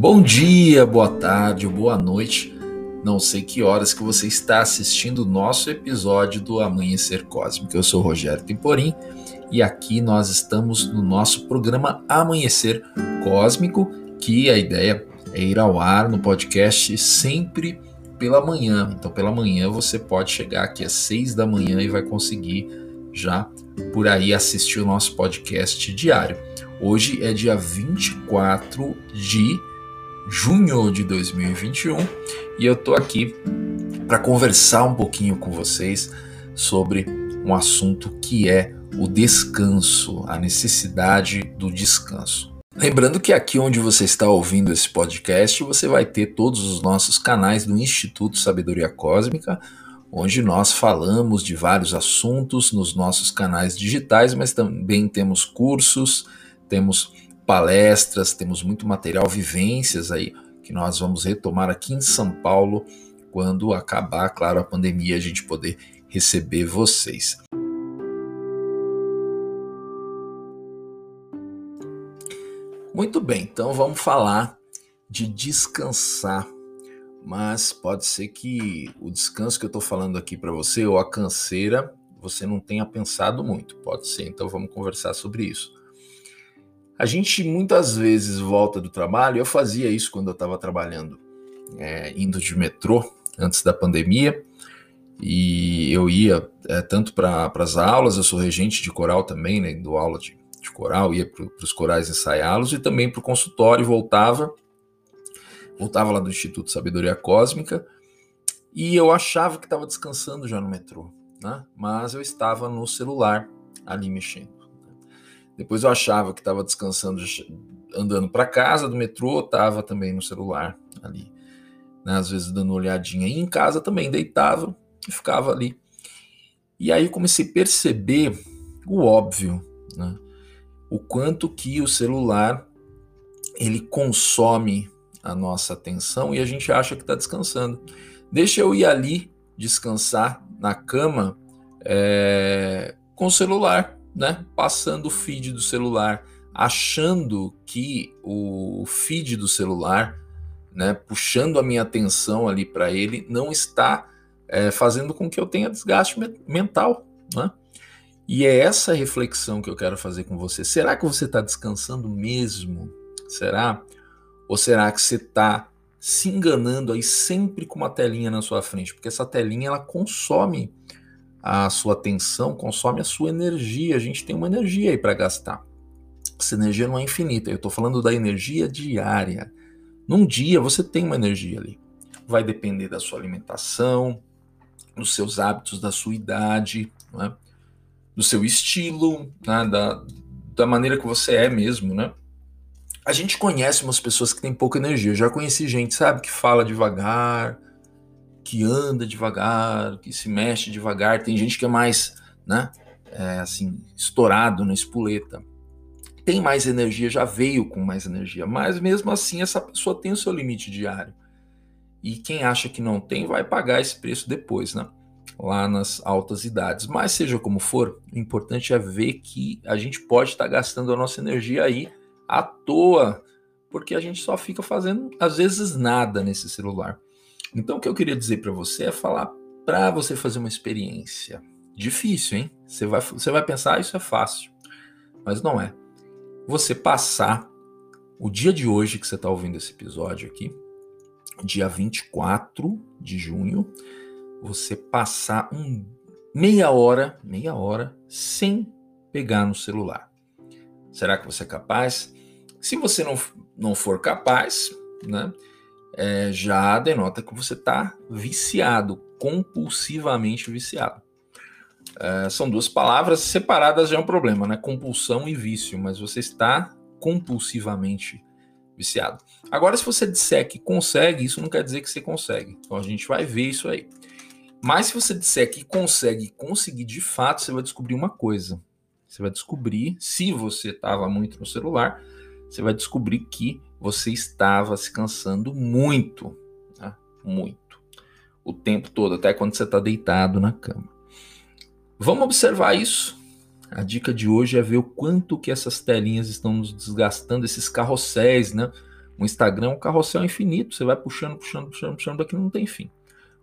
Bom dia, boa tarde, boa noite, não sei que horas que você está assistindo o nosso episódio do Amanhecer Cósmico. Eu sou Rogério Temporin e aqui nós estamos no nosso programa Amanhecer Cósmico, que a ideia é ir ao ar no podcast sempre pela manhã. Então pela manhã você pode chegar aqui às 6 da manhã e vai conseguir já por aí assistir o nosso podcast diário. Hoje é dia 24 de junho de 2021 e eu tô aqui para conversar um pouquinho com vocês sobre um assunto que é o descanso, a necessidade do descanso. Lembrando que aqui onde você está ouvindo esse podcast, você vai ter todos os nossos canais do Instituto Sabedoria Cósmica, onde nós falamos de vários assuntos nos nossos canais digitais, mas também temos cursos, temos palestras, temos muito material, vivências aí que nós vamos retomar aqui em São Paulo quando acabar, claro, a pandemia, a gente poder receber vocês. Muito bem, então vamos falar de descansar, mas pode ser que o descanso que eu estou falando aqui para você ou a canseira você não tenha pensado muito, pode ser, então vamos conversar sobre isso. A gente muitas vezes volta do trabalho, eu fazia isso quando eu estava trabalhando, indo de metrô antes da pandemia, e eu ia tanto para as aulas, eu sou regente de coral também, né, dou aula de coral, ia para os corais ensaiá-los, e também para o consultório, voltava lá do Instituto Sabedoria Cósmica, e eu achava que estava descansando já no metrô, né, mas eu estava no celular ali mexendo. Depois eu achava que estava descansando, andando para casa do metrô, estava também no celular ali, né? Às vezes dando uma olhadinha. E em casa também deitava e ficava ali. E aí eu comecei a perceber o óbvio, né? O quanto que o celular ele consome a nossa atenção e a gente acha que está descansando. Deixa eu ir ali descansar na cama com o celular, né? Passando o feed do celular, achando que o feed do celular, né, puxando a minha atenção ali para ele, não está fazendo com que eu tenha desgaste mental, né? E é essa reflexão que eu quero fazer com você. Será que você está descansando mesmo? Será? Ou será que você está se enganando aí sempre com uma telinha na sua frente? Porque essa telinha ela consome a sua atenção, consome a sua energia. A gente tem uma energia aí para gastar. Essa energia não é infinita. Eu estou falando da energia diária. Num dia você tem uma energia ali. Vai depender da sua alimentação, dos seus hábitos, da sua idade, né? Do seu estilo, né? Da maneira que você é mesmo, né? A gente conhece umas pessoas que têm pouca energia. Eu já conheci gente, sabe, que fala devagar, que anda devagar, que se mexe devagar. Tem gente que é mais, né, assim, estourado na espoleta. Tem mais energia, já veio com mais energia. Mas mesmo assim, essa pessoa tem o seu limite diário. E quem acha que não tem, vai pagar esse preço depois, né? Lá nas altas idades. Mas seja como for, o importante é ver que a gente pode estar gastando a nossa energia aí à toa. Porque a gente só fica fazendo, às vezes, nada nesse celular. Então o que eu queria dizer para você é falar para você fazer uma experiência. Difícil, hein? Você vai pensar, isso é fácil. Mas não é. Você passar o dia de hoje que você está ouvindo esse episódio aqui, dia 24 de junho, você passar meia hora sem pegar no celular. Será que você é capaz? Se você não for capaz, né? Já denota que você está viciado, compulsivamente viciado. São duas palavras separadas, já é um problema, né? Compulsão e vício, mas você está compulsivamente viciado. Agora, se você disser que consegue, isso não quer dizer que você consegue. Então, a gente vai ver isso aí. Mas se você disser que consegue conseguir de fato, você vai descobrir uma coisa. Você vai descobrir, se você estava muito no celular, você vai descobrir que você estava se cansando muito, né? Muito, o tempo todo, até quando você está deitado na cama. Vamos observar isso? A dica de hoje é ver o quanto que essas telinhas estão nos desgastando, esses carrosséis, né? O Instagram é um carrossel infinito, você vai puxando, daqui não tem fim.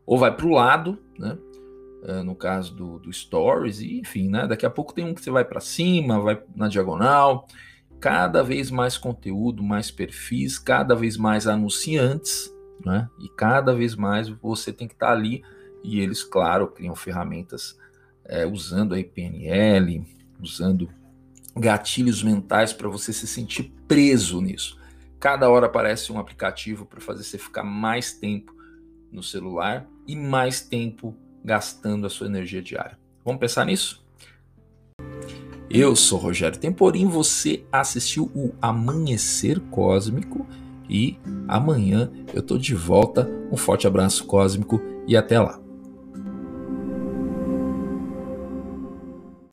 Ou vai para o lado, né? No caso do Stories, e enfim, né? Daqui a pouco tem um que você vai para cima, vai na diagonal. Cada vez mais conteúdo, mais perfis, cada vez mais anunciantes, né? E cada vez mais você tem que estar ali. E eles, claro, criam ferramentas usando a IPNL, usando gatilhos mentais para você se sentir preso nisso. Cada hora aparece um aplicativo para fazer você ficar mais tempo no celular e mais tempo gastando a sua energia diária. Vamos pensar nisso? Eu sou Rogério Temporin, você assistiu o Amanhecer Cósmico e amanhã eu estou de volta. Um forte abraço cósmico e até lá.